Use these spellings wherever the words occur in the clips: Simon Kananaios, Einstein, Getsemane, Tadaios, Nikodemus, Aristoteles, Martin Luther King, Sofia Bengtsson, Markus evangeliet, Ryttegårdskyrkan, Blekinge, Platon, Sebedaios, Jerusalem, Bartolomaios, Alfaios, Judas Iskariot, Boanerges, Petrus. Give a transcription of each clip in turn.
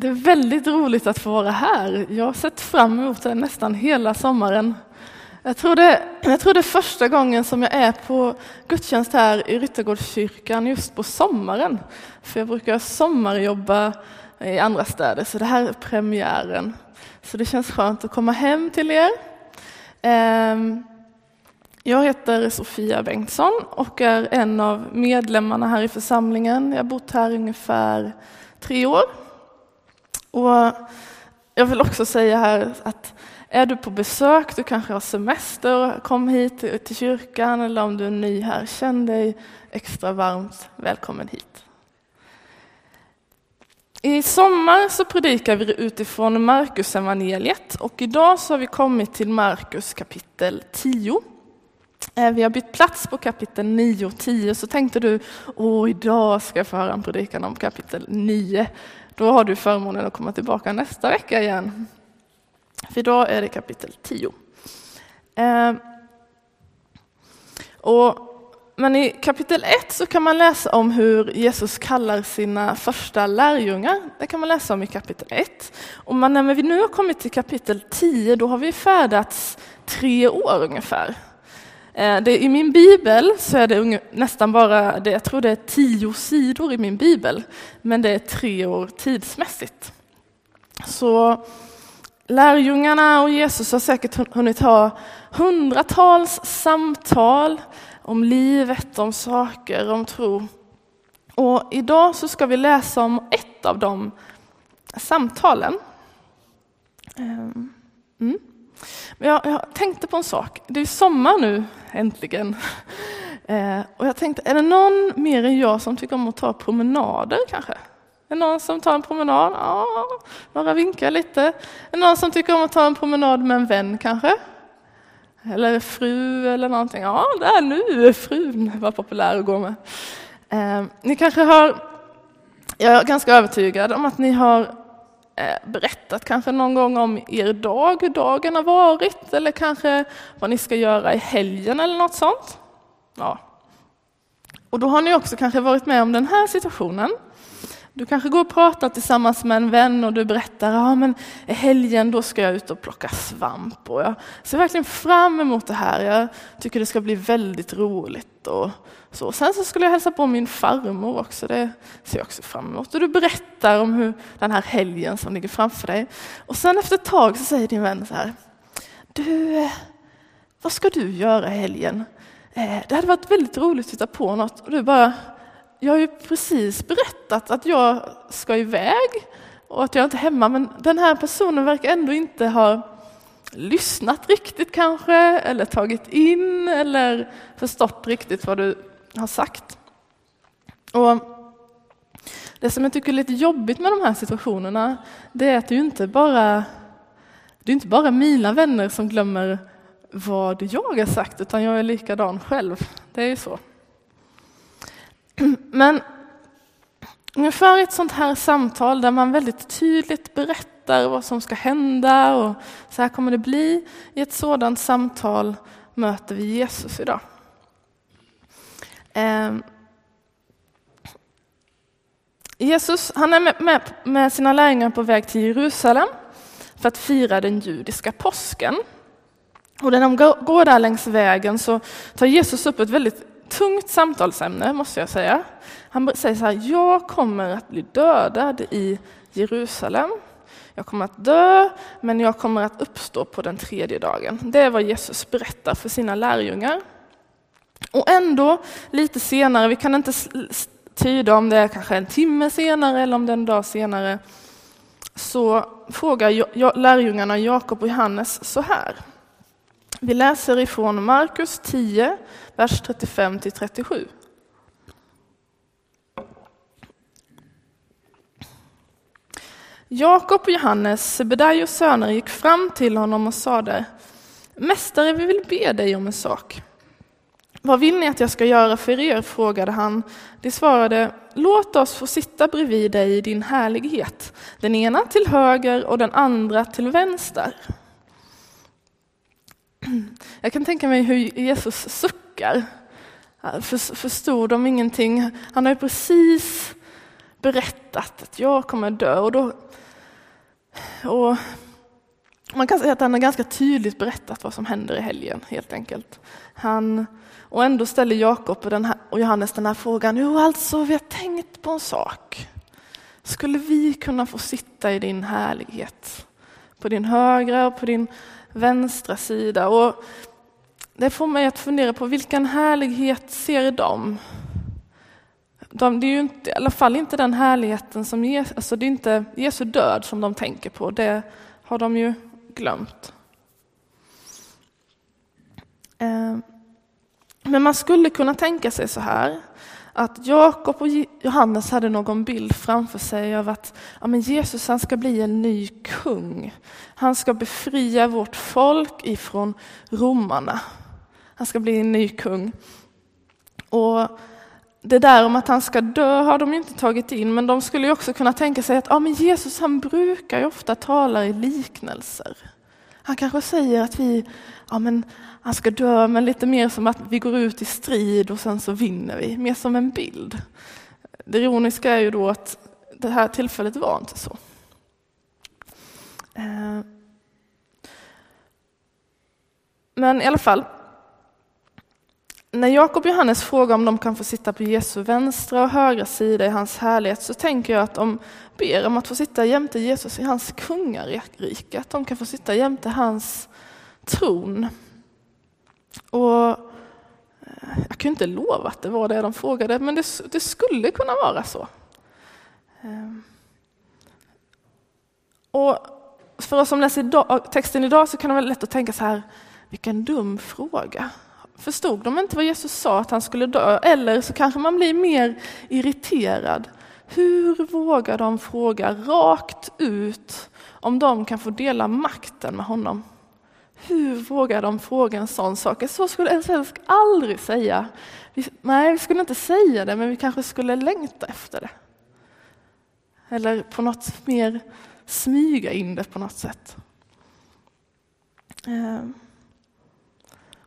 Det är väldigt roligt att få vara här. Jag har sett fram emot det nästan hela sommaren. Jag tror det är första gången som jag är på gudstjänst här i Ryttegårdskyrkan just på sommaren. För jag brukar sommarjobba i andra städer, så det här är premiären. Så det känns skönt att komma hem till er. Jag heter Sofia Bengtsson och är en av medlemmarna här i församlingen. Jag har bott här ungefär 3 år. Och jag vill också säga här att är du på besök, du kanske har semester, kom hit till kyrkan, eller om du är ny här, känn dig extra varmt välkommen hit. I sommar så predikar vi utifrån Markus evangeliet, och idag så har vi kommit till Markus kapitel 10. Vi har bytt plats på kapitel 9 och 10, så tänkte du, idag ska jag få höra en predikan om kapitel 9. Då har du förmånen att komma tillbaka nästa vecka igen. För idag är det kapitel 10. Men i kapitel 1 så kan man läsa om hur Jesus kallar sina första lärjungar. Det kan man läsa om i kapitel 1. Och när vi nu har kommit till kapitel 10, då har vi färdats 3 år ungefär. I min bibel så är det nästan bara, jag tror det är 10 sidor i min bibel, men det är 3 år tidsmässigt. Så lärjungarna och Jesus har säkert hunnit ha hundratals samtal om livet, om saker, om tro. Och idag så ska vi läsa om ett av de samtalen. Men jag tänkte på en sak. Det är sommar nu, äntligen. Och jag tänkte, är det någon mer än jag som tycker om att ta promenader kanske? Är det någon som tar en promenad? Ja, några vinkar lite. Är det någon som tycker om att ta en promenad med en vän kanske? Eller fru eller någonting? Ja, där nu, frun var populär att gå med. Ni kanske har, jag är ganska övertygad om att ni har berättat kanske någon gång om er dag, hur dagen har varit, eller kanske vad ni ska göra i helgen eller något sånt. Ja. Och då har ni också kanske varit med om den här situationen. Du kanske går och pratar tillsammans med en vän och du berättar, men i helgen då ska jag ut och plocka svamp och jag ser verkligen fram emot det här. Jag tycker det ska bli väldigt roligt och så. Sen så skulle jag hälsa på min farmor också, det ser jag också fram emot. Och du berättar om hur den här helgen som ligger framför dig. Och sen efter ett tag så säger din vän så här, du, vad ska du göra i helgen? Det hade varit väldigt roligt att titta på något. Och du bara, jag har ju precis berättat att jag ska iväg och att jag inte är hemma, men den här personen verkar ändå inte ha lyssnat riktigt kanske, eller tagit in, eller förstått riktigt vad du har sagt. Och det som jag tycker är lite jobbigt med de här situationerna, det är att det är inte bara mina vänner som glömmer vad jag har sagt, utan jag är likadan själv. Det är ju så. Men ungefär ett sånt här samtal där man väldigt tydligt berättar vad som ska hända och så här kommer det bli. I ett sådant samtal möter vi Jesus idag. Jesus, han är med sina lärjungar på väg till Jerusalem för att fira den judiska påsken. Och när de går där längs vägen så tar Jesus upp ett väldigt tungt samtalsämne, måste jag säga. Han säger så här, jag kommer att bli dödad i Jerusalem. Jag kommer att dö, men jag kommer att uppstå på den 3:e dagen. Det är vad Jesus berättar för sina lärjungar. Och ändå, lite senare, vi kan inte tyda om det är kanske en timme senare eller om det är en dag senare, så frågar lärjungarna Jakob och Johannes så här. Vi läser ifrån Markus 10, vers 35-37. Jakob och Johannes, Sebedaios söner, gick fram till honom och sade, Mästare, vi vill be dig om en sak. Vad vill ni att jag ska göra för er, frågade han. De svarade, låt oss få sitta bredvid dig i din härlighet. Den ena till höger och den andra till vänster. Jag kan tänka mig hur Jesus suckar. Förstod de ingenting? Han har ju precis berättat att jag kommer dö. Och då Och man kan säga att han har ganska tydligt berättat vad som händer i helgen, helt enkelt. Och ändå ställer Jakob och Johannes den här frågan. Jo, alltså, vi har tänkt på en sak. Skulle vi kunna få sitta i din härlighet? På din högra och på din vänstra sida. Och det får mig att fundera på vilken härlighet ser de? Det är ju inte, i alla fall inte den härligheten som Jesus, alltså det är inte Jesu död som de tänker på. Det har de ju glömt. Men man skulle kunna tänka sig så här, att Jakob och Johannes hade någon bild framför sig av att ja, men Jesus, han ska bli en ny kung. Han ska befria vårt folk ifrån romarna. Han ska bli en ny kung. Och det där om att han ska dö har de inte tagit in, men de skulle ju också kunna tänka sig att ja, men Jesus, han brukar ju ofta tala i liknelser. Han kanske säger att han ska dö, men lite mer som att vi går ut i strid och sen så vinner vi. Mer som en bild. Det ironiska är ju då att det här tillfället var inte så. Men i alla fall, när Jakob och Johannes frågar om de kan få sitta på Jesu vänstra och högra sida i hans härlighet, så tänker jag att de ber om att få sitta jämte Jesus i hans kungarike. Att de kan få sitta jämte hans tron. Och jag kan inte lova att det var det de frågade, men det skulle kunna vara så. Och för oss som läser texten idag så kan det vara lätt att tänka så här, vilken dum fråga. Förstod de inte vad Jesus sa att han skulle dö? Eller så kanske man blir mer irriterad. Hur vågar de fråga rakt ut om de kan få dela makten med honom? Hur vågar de fråga en sån sak? Så skulle en svensk aldrig säga. Nej, vi skulle inte säga det, men vi kanske skulle längta efter det. Eller på något mer smyga in det på något sätt.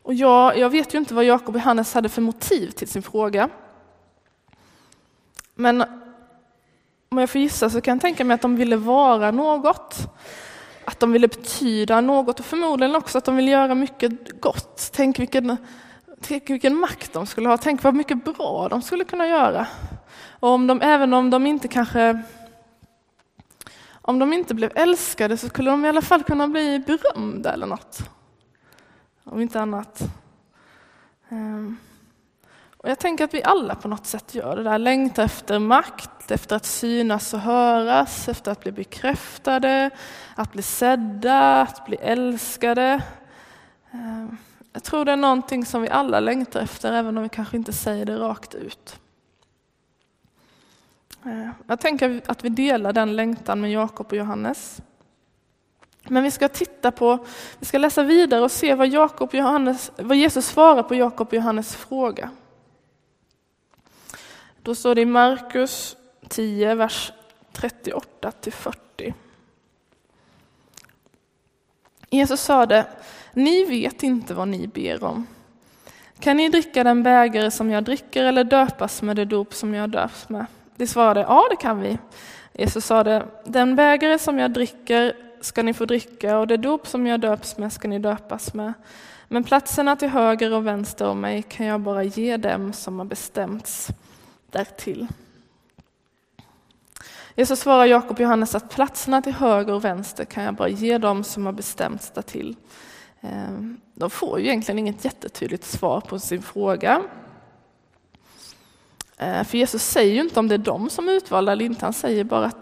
Och jag vet ju inte vad Jakob och Johannes hade för motiv till sin fråga. Men om jag får gissa så kan jag tänka mig att de ville vara något. Att de ville betyda något och förmodligen också att de ville göra mycket gott. Tänk vilken makt de skulle ha. Tänk vad mycket bra de skulle kunna göra. Och även om de inte blev älskade så skulle de i alla fall kunna bli berömda eller något. Om inte annat. Och jag tänker att vi alla på något sätt gör det där. Längtar efter makt, efter att synas och höras, efter att bli bekräftade, att bli sedda, att bli älskade. Jag tror det är någonting som vi alla längtar efter, även om vi kanske inte säger det rakt ut. Jag tänker att vi delar den längtan med Jakob och Johannes. Men vi ska läsa vidare och se vad Jesus svarar på Jakob och Johannes fråga. Då står det i Markus 10, vers 38-40. Jesus sade, ni vet inte vad ni ber om. Kan ni dricka den bägare som jag dricker eller döpas med det dop som jag döps med? De svarade, ja det kan vi. Jesus sade, den bägare som jag dricker ska ni få dricka och det dop som jag döps med ska ni döpas med. Men platserna till höger och vänster om mig kan jag bara ge dem som har bestämts därtill. Jesus svarar Jakob och Johannes att platserna till höger och vänster kan jag bara ge dem som har bestämts därtill. De får ju egentligen inget jättetydligt svar på sin fråga. För Jesus säger ju inte om det är de som är utvalda eller inte. Han säger bara att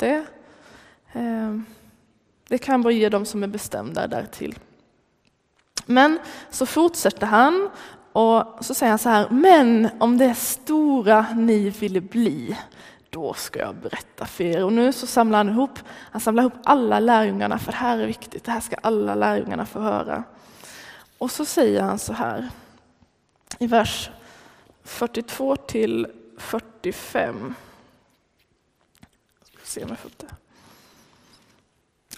det kan bara ge dem som är bestämda därtill. Men så fortsätter han och så säger han så här. Men om det stora ni ville bli, då ska jag berätta för er. Och nu så samlar han ihop alla lärjungarna, för det här är viktigt. Det här ska alla lärjungarna få höra. Och så säger han så här i vers 42-45. Jag ska se om jag får det.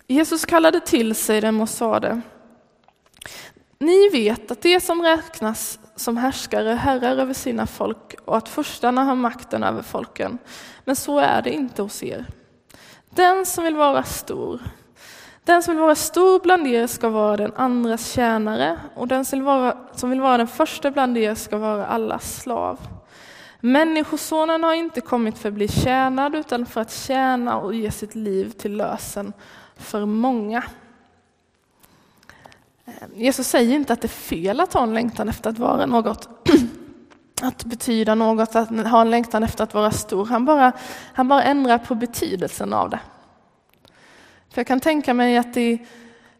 Jesus kallade till sig dem och sade, ni vet att det som räknas som härskare är herrar över sina folk och att förstarna har makten över folken, men så är det inte hos er. Den som vill vara stor Den som vill vara stor bland er ska vara den andras tjänare, och den som vill vara den första bland er ska vara allas slav. Människosonen har inte kommit för att bli tjänad, utan för att tjäna och ge sitt liv till lösen för många. Jesus säger inte att det är fel att ha en längtan efter att vara något, att betyda något, att ha en längtan efter att vara stor. Han bara ändrar på betydelsen av det. För jag kan tänka mig att i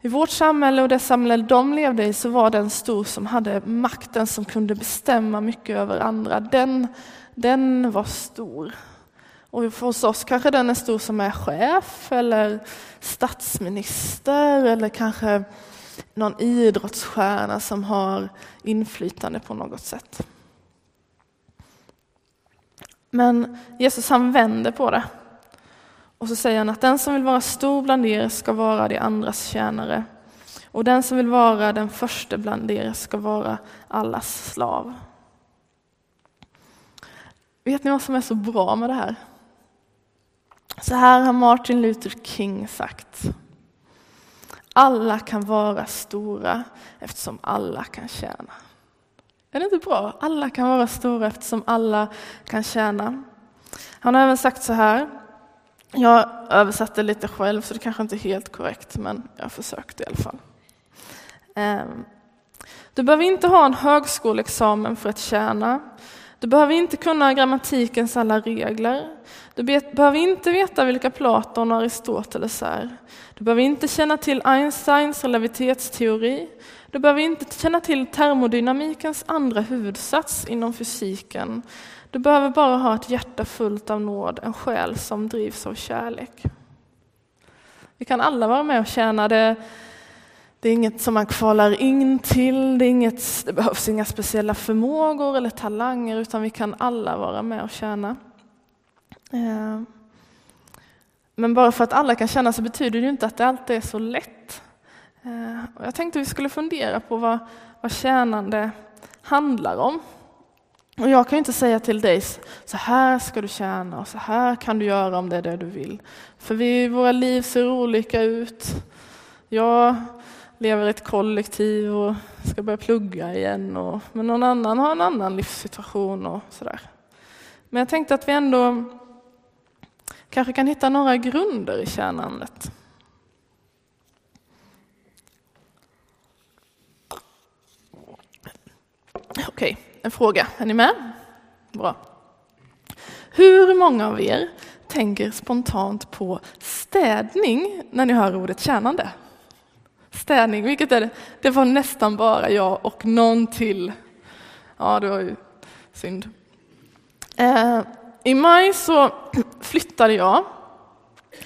vårt samhälle och det samhälle de levde i, så var den stor som hade makten, som kunde bestämma mycket över andra. Den var stor. Och för oss kanske den är stor som är chef eller statsminister eller kanske någon idrottsstjärna som har inflytande på något sätt. Men Jesus, han vänder på det. Och så säger han att den som vill vara stor bland er ska vara de andras tjänare. Och den som vill vara den första bland er ska vara allas slav. Vet ni vad som är så bra med det här? Så här har Martin Luther King sagt: alla kan vara stora eftersom alla kan tjäna. Är det inte bra? Alla kan vara stora eftersom alla kan tjäna. Han har även sagt så här. Jag översatte lite själv så det kanske inte är helt korrekt, men jag försökte i alla fall. Du behöver inte ha en högskoleexamen för att tjäna. Du behöver inte kunna grammatikens alla regler. Du behöver inte veta vilka Platon och Aristoteles är. Du behöver inte känna till Einsteins relativitetsteori. Du behöver inte känna till termodynamikens andra huvudsats inom fysiken. Du behöver bara ha ett hjärta fullt av nåd, en själ som drivs av kärlek. Vi kan alla vara med och tjäna det. Det är inget som man kvalar in till, det behövs inga speciella förmågor eller talanger, utan vi kan alla vara med och tjäna. Men bara för att alla kan tjäna så betyder det inte att det alltid är så lätt. Och jag tänkte vi skulle fundera på vad tjänande handlar om. Och jag kan ju inte säga till dig, så här ska du tjäna och så här kan du göra om det är det du vill. För våra liv ser olika ut. Jag lever i ett kollektiv och ska börja plugga igen. Men någon annan har en annan livssituation och sådär. Men jag tänkte att vi ändå kanske kan hitta några grunder i tjänandet. Okej. En fråga. Är ni med? Bra. Hur många av er tänker spontant på städning när ni hör ordet tjänande? Städning, vilket är det? Det var nästan bara jag och någon till. Ja, det var ju synd. I maj så flyttade jag.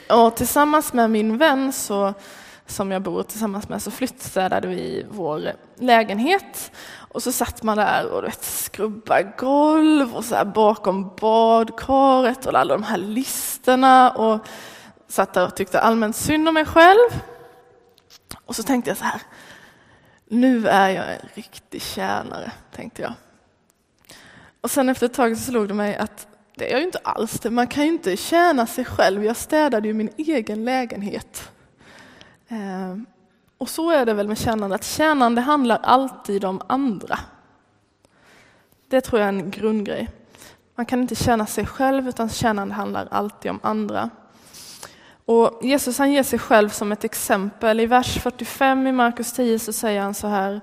Och tillsammans med min vän som jag bor tillsammans med så flyttstädade vi vår lägenhet. Och så satt man där och skrubba golv och så här bakom badkaret och alla de här listerna. Och satt där och tyckte allmänt synd om mig själv. Och så tänkte jag så här: nu är jag en riktig tjänare, tänkte jag. Och sen efter ett tag så slog det mig att det är jag ju inte alls. Man kan ju inte tjäna sig själv. Jag städade ju min egen lägenhet. Och så är det väl med tjänande, att tjänande handlar alltid om andra. Det tror jag är en grundgrej. Man kan inte tjäna sig själv, utan tjänande handlar alltid om andra. Och Jesus, han ger sig själv som ett exempel. I vers 45 i Markus 10 så säger han så här: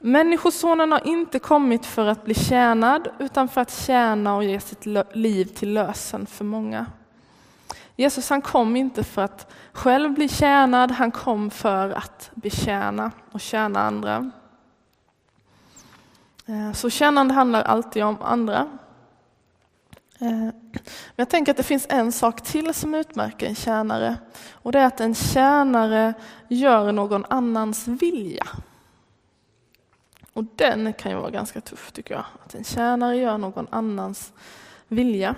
människosonen har inte kommit för att bli tjänad, utan för att tjäna och ge sitt liv till lösen för många. Jesus, han kom inte för att själv bli tjänad, han kom för att betjäna och tjäna andra. Så tjänande handlar alltid om andra. Men jag tänker att det finns en sak till som utmärker en tjänare, och det är att en tjänare gör någon annans vilja. Och den kan ju vara ganska tuff, tycker jag, att en tjänare gör någon annans vilja.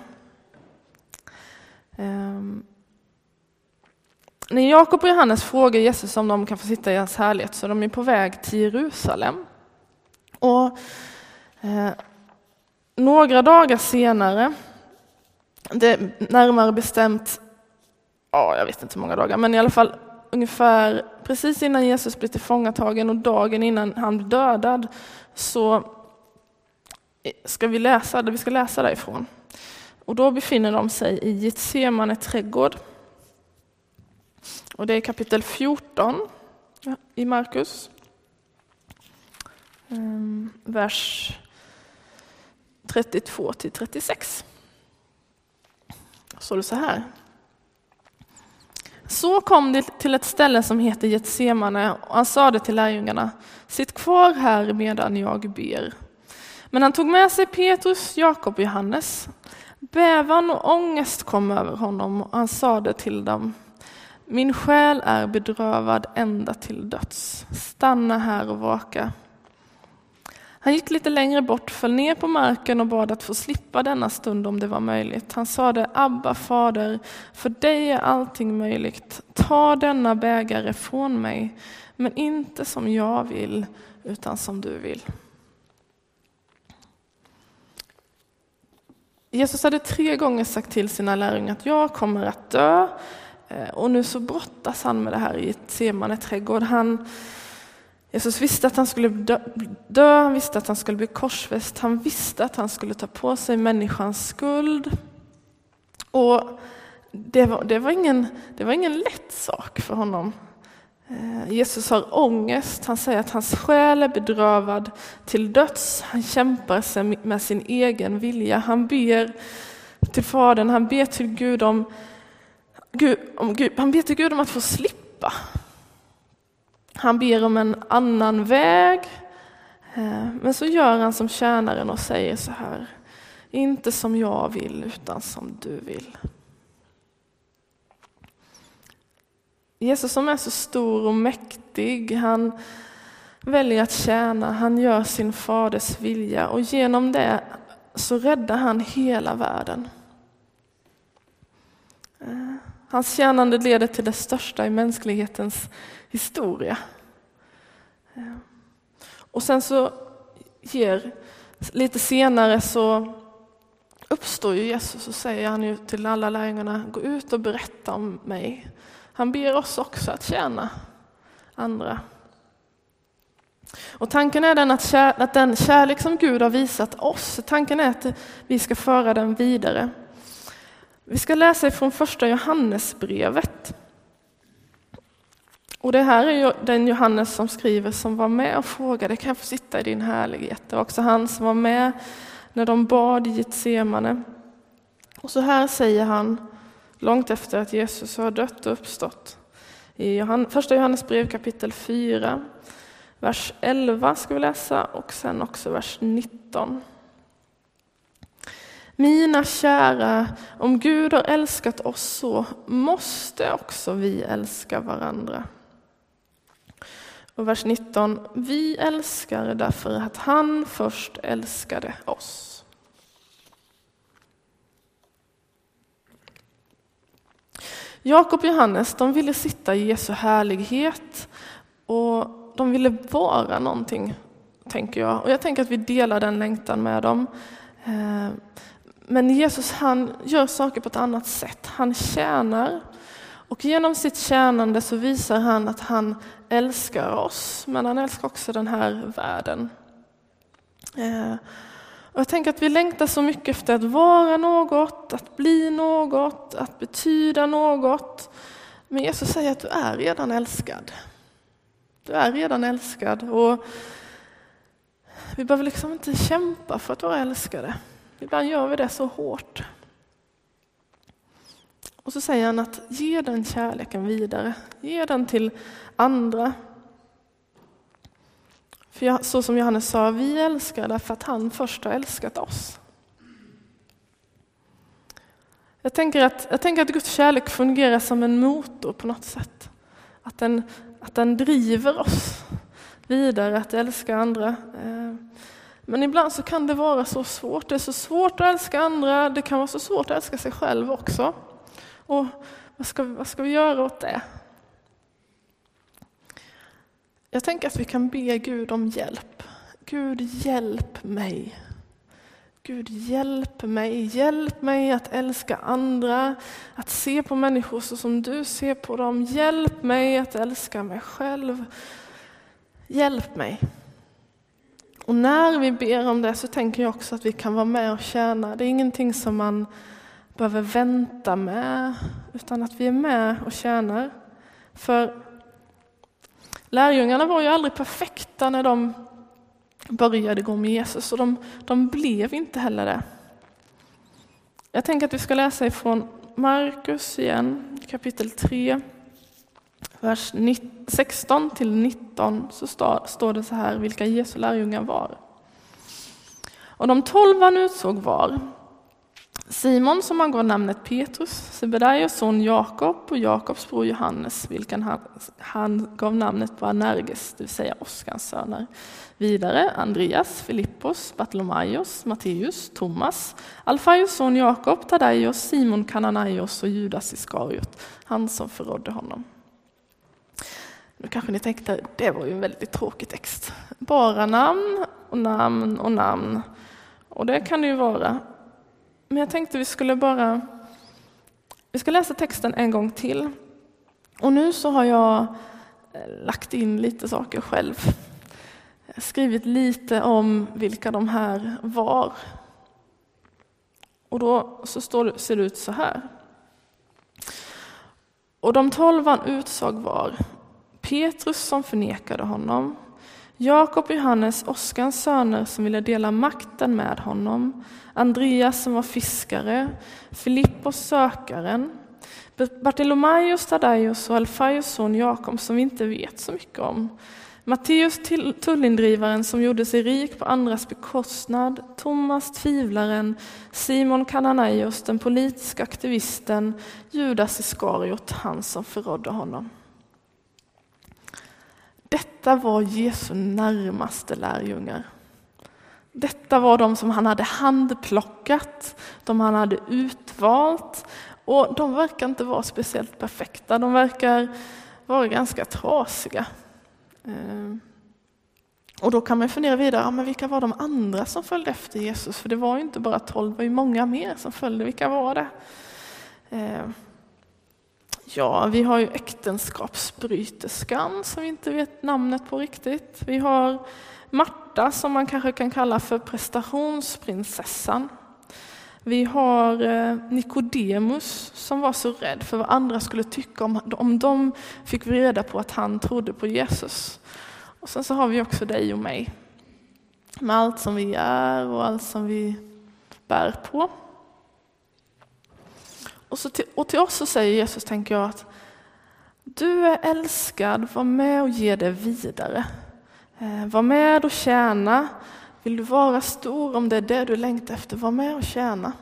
När Jakob och Johannes frågar Jesus om de kan få sitta i hans härlighet, så de är på väg till Jerusalem. Och några dagar senare, närmare bestämt, jag vet inte hur många dagar, men i alla fall ungefär precis innan Jesus blev tillfångatagen och dagen innan han blev dödad, så ska vi läsa det vi ska läsa därifrån. Och då befinner de sig i Getsemane trädgård. Och det är kapitel 14 i Markus. Vers 32-36. Så det så här. Så kom det till ett ställe som heter Getsemane, och han sade till lärjungarna: sitt kvar här medan jag ber. Men han tog med sig Petrus, Jakob och Johannes. Bävan och ångest kom över honom, och han sade till dem: min själ är bedrövad ända till döds. Stanna här och vaka. Han gick lite längre bort, föll ner på marken och bad att få slippa denna stund om det var möjligt. Han sade: Abba, Fader, för dig är allting möjligt. Ta denna bägare från mig, men inte som jag vill, utan som du vill. Jesus hade 3 gånger sagt till sina lärjungar att jag kommer att dö. Och nu så brottas han med det här i Getsemane trädgård. Jesus visste att han skulle dö, han visste att han skulle bli korsfäst, han visste att han skulle ta på sig människans skuld. Och det var ingen lätt sak för honom. Jesus har ångest, han säger att hans själ är bedrövad till döds, han kämpar sig med sin egen vilja. Han ber till Fadern, han ber till Gud om att få slippa. Han ber om en annan väg, men så gör han som tjänaren och säger så här: inte som jag vill, utan som du vill. Jesus som är så stor och mäktig, han väljer att tjäna, han gör sin faders vilja, och genom det så räddar han hela världen. Hans tjänande leder till det största i mänsklighetens historia. Och sen så lite senare så uppstår ju Jesus och säger han ju till alla lärjungarna: gå ut och berätta om mig. Han ber oss också att tjäna andra. Och tanken är den att den kärlek som Gud har visat oss, tanken är att vi ska föra den vidare. Vi ska läsa från första Johannesbrevet. Och det här är ju den Johannes som skriver, som var med och frågade: kan jag få sitta i din härlighet? Det var också han som var med när de bad i Getsemane. Och så här säger han långt efter att Jesus har dött och uppstått. I första Johannesbrev kapitel 4, vers 11 ska vi läsa, och sen också vers 19. Mina kära, om Gud har älskat oss så måste också vi älska varandra. Och vers 19. Vi älskar därför att han först älskade oss. Jakob och Johannes, de ville sitta i Jesu härlighet, och de ville vara någonting, tänker jag. Och jag tänker att vi delar den längtan med dem. Men Jesus, han gör saker på ett annat sätt. Han tjänar, och genom sitt tjänande så visar han att han älskar oss, men han älskar också den här världen. Och jag tänker att vi längtar så mycket efter att vara något, att bli något, att betyda något. Men Jesus säger att du är redan älskad. Du är redan älskad, och vi behöver liksom inte kämpa för att vara älskade. Ibland gör vi det så hårt. Och så säger han att ge den kärleken vidare. Ge den till andra. För så som Johannes sa, vi älskar därför att han först har älskat oss. Jag tänker att Guds kärlek fungerar som en motor på något sätt. Att den driver oss vidare att älska andra. Men ibland så kan det vara så svårt. Det är så svårt att älska andra. Det kan vara så svårt att älska sig själv också. Och vad ska vi göra åt det? Jag tänker att vi kan be Gud om hjälp. Gud, hjälp mig. Gud, hjälp mig att älska andra, att se på människor så som du ser på dem. Hjälp mig att älska mig själv. Hjälp mig. Och när vi ber om det så tänker jag också att vi kan vara med och tjäna. Det är ingenting som man behöver vänta med, utan att vi är med och tjänar. För lärjungarna var ju aldrig perfekta när de började gå med Jesus, och de blev inte heller det. Jag tänker att vi ska läsa ifrån Markus igen, kapitel 3, vers 16-19, så står det så här vilka Jesu lärjungar var. Och de 12 han utsåg var Simon, som han gav namnet Petrus, Sebedaios son Jakob och Jakobs bror Johannes, vilken han gav namnet Boanerges, det vill säga Oskars söner. Vidare Andreas, Filippos, Bartolomaios, Matteus, Thomas, Alfaios son Jakob, Tadaios, Simon Kananaios och Judas Iskariot, han som förrådde honom. Nu kanske ni tänkte, det var ju en väldigt tråkig text. Bara namn och namn och namn. Och det kan det ju vara. Men jag tänkte vi ska läsa texten en gång till. Och nu så har jag lagt in lite saker själv. Jag har skrivit lite om vilka de här var. Och då så ser det ut så här. Och de 12 han utsåg var Petrus, som förnekade honom, Jakob, Johannes, Oskars söner, som ville dela makten med honom, Andreas, som var fiskare, Filippos, sökaren, Bartolomaios, Tadaios och Alfaios son Jakob, som vi inte vet så mycket om, Matteus, tullindrivaren, som gjorde sig rik på andras bekostnad, Thomas, tvivlaren, Simon Kananaios, den politiska aktivisten, Judas Iskariot, han som förrådde honom. Detta var Jesu närmaste lärjungar. Detta var de som han hade handplockat, de han hade utvalt. Och de verkar inte vara speciellt perfekta, de verkar vara ganska trasiga. Och då kan man fundera vidare, men vilka var de andra som följde efter Jesus? För det var ju inte bara 12, det var ju många mer som följde. Vilka var det? Ja, vi har ju äktenskapsbryterskan som vi inte vet namnet på riktigt. Vi har Marta, som man kanske kan kalla för prestationsprinsessan. Vi har Nikodemus, som var så rädd för vad andra skulle tycka om de fick reda på att han trodde på Jesus. Och sen så har vi också dig och mig. Med allt som vi är och allt som vi bär på. Och till oss så säger Jesus, tänker jag, att du är älskad, var med och ge det vidare. Var med och tjäna. Vill du vara stor, om det är det du längtar efter, var med och tjäna.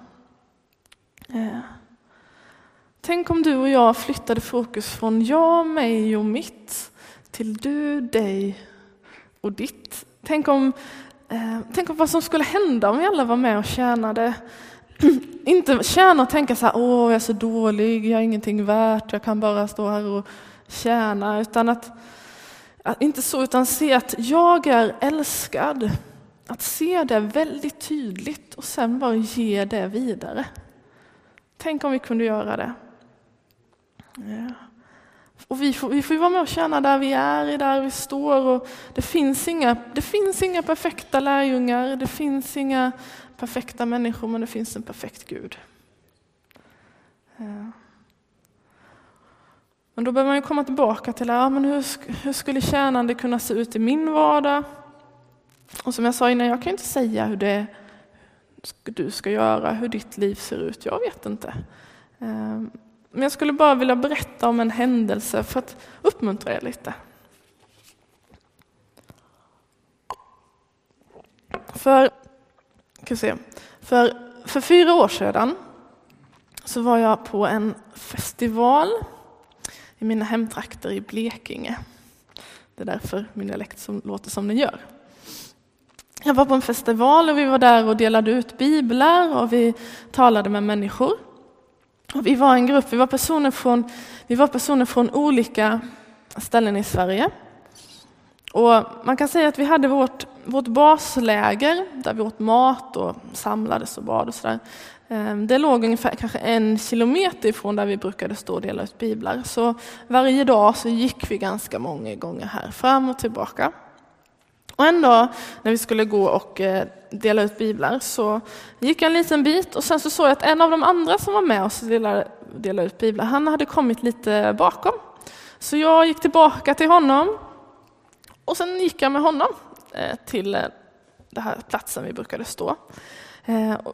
Tänk om du och jag flyttade fokus från jag, mig och mitt till du, dig och ditt. Tänk om vad som skulle hända om vi alla var med och tjänade. Inte tjäna och tänka så här, jag är så dålig, jag är ingenting värt, jag kan bara stå här och tjäna. Utan att inte så, utan se att jag är älskad. Att se det väldigt tydligt och sen bara ge det vidare. Tänk om vi kunde göra det. Ja. Och vi får vara med och tjäna där vi är, där vi står. Och det finns inga perfekta lärjungar, det finns inga perfekta människor, men det finns en perfekt Gud. Ja. Men då behöver man ju komma tillbaka till men hur skulle tjänande kunna se ut i min vardag? Och som jag sa innan, jag kan inte säga hur det du ska göra, hur ditt liv ser ut. Jag vet inte. Men jag skulle bara vilja berätta om en händelse för att uppmuntra er lite. För 4 år sedan så var jag på en festival i mina hemtrakter i Blekinge. Det är därför min dialekt som låter som den gör. Jag var på en festival och vi var där och delade ut biblar och vi talade med människor. Och vi var en grupp, vi var personer från olika ställen i Sverige. Och man kan säga att vi hade vårt basläger där vi åt mat och samlades och bad och sådär. Det låg ungefär kanske 1 kilometer ifrån där vi brukade stå och dela ut biblar. Så varje dag så gick vi ganska många gånger här fram och tillbaka. Och en dag när vi skulle gå och dela ut biblar så gick jag en liten bit. Och sen så såg jag att en av de andra som var med oss och delade ut biblar, han hade kommit lite bakom. Så jag gick tillbaka till honom. Och sen gick jag med honom till den här platsen vi brukade stå.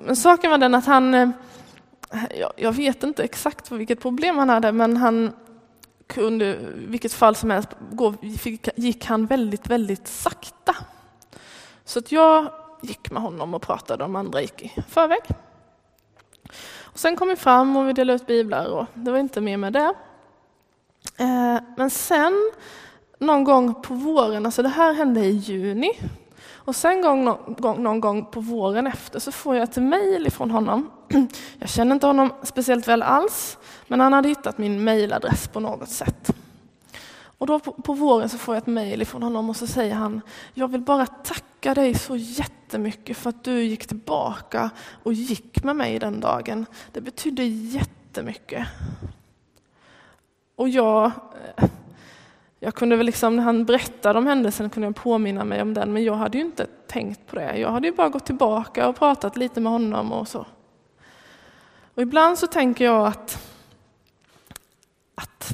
Men saken var den att han, jag vet inte exakt vilket problem han hade, men han kunde vilket fall som helst gick han väldigt, väldigt sakta. Så att jag gick med honom och pratade, de andra gick i förväg. Och sen kom vi fram och vi delade ut biblar och det var inte mer med det. Men sen någon gång på våren, alltså det här hände i juni. Och sen någon gång på våren efter så får jag ett mejl från honom. Jag känner inte honom speciellt väl alls, men han hade hittat min mejladress på något sätt. Och då på våren så får jag ett mejl från honom och så säger han: jag vill bara tacka dig så jättemycket för att du gick tillbaka och gick med mig den dagen. Det betydde jättemycket. Och jag kunde väl liksom, när han berättade om händelsen kunde jag påminna mig om den, men jag hade ju inte tänkt på det. Jag hade ju bara gått tillbaka och pratat lite med honom och så. Och ibland så tänker jag att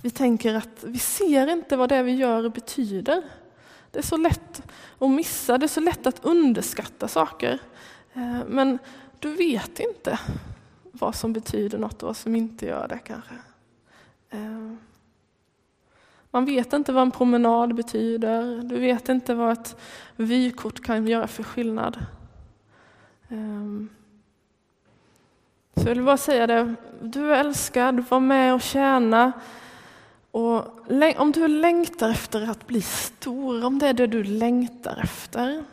vi tänker att vi ser inte vad det vi gör betyder. Det är så lätt att missa, det är så lätt att underskatta saker. Men du vet inte vad som betyder något och vad som inte gör det kanske. Man vet inte vad en promenad betyder. Du vet inte vad ett vykort kan göra för skillnad. Så jag vill bara säga det. Du är älskad, var med och tjäna. Och om du längtar efter att bli stor, om det är det du längtar efter,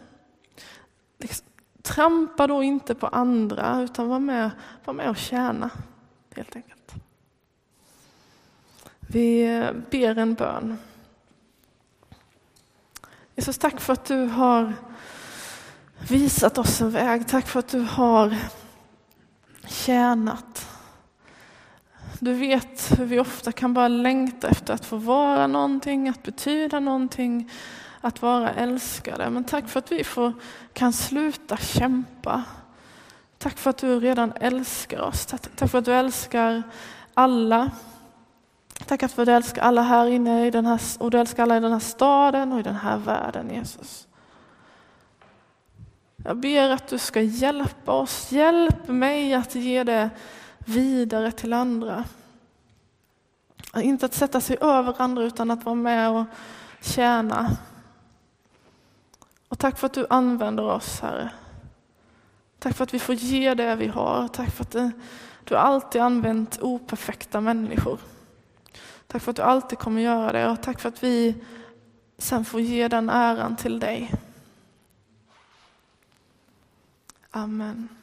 trampa då inte på andra utan var med och tjäna helt enkelt. Vi ber en bön. Jesus, tack för att du har visat oss en väg. Tack för att du har tjänat. Du vet hur vi ofta kan bara längta efter att få vara någonting, att betyda någonting, att vara älskade. Men tack för att vi kan sluta kämpa. Tack för att du redan älskar oss. Tack för att du älskar alla. Tack för att du älskar alla här inne och du älskar alla i den här staden och i den här världen, Jesus. Jag ber att du ska hjälpa oss. Hjälp mig att ge det vidare till andra. Inte att sätta sig över andra utan att vara med och tjäna. Och tack för att du använder oss, Herre. Tack för att vi får ge det vi har. Tack för att du alltid använt operfekta människor. Tack för att du alltid kommer göra det och tack för att vi sen får ge den äran till dig. Amen.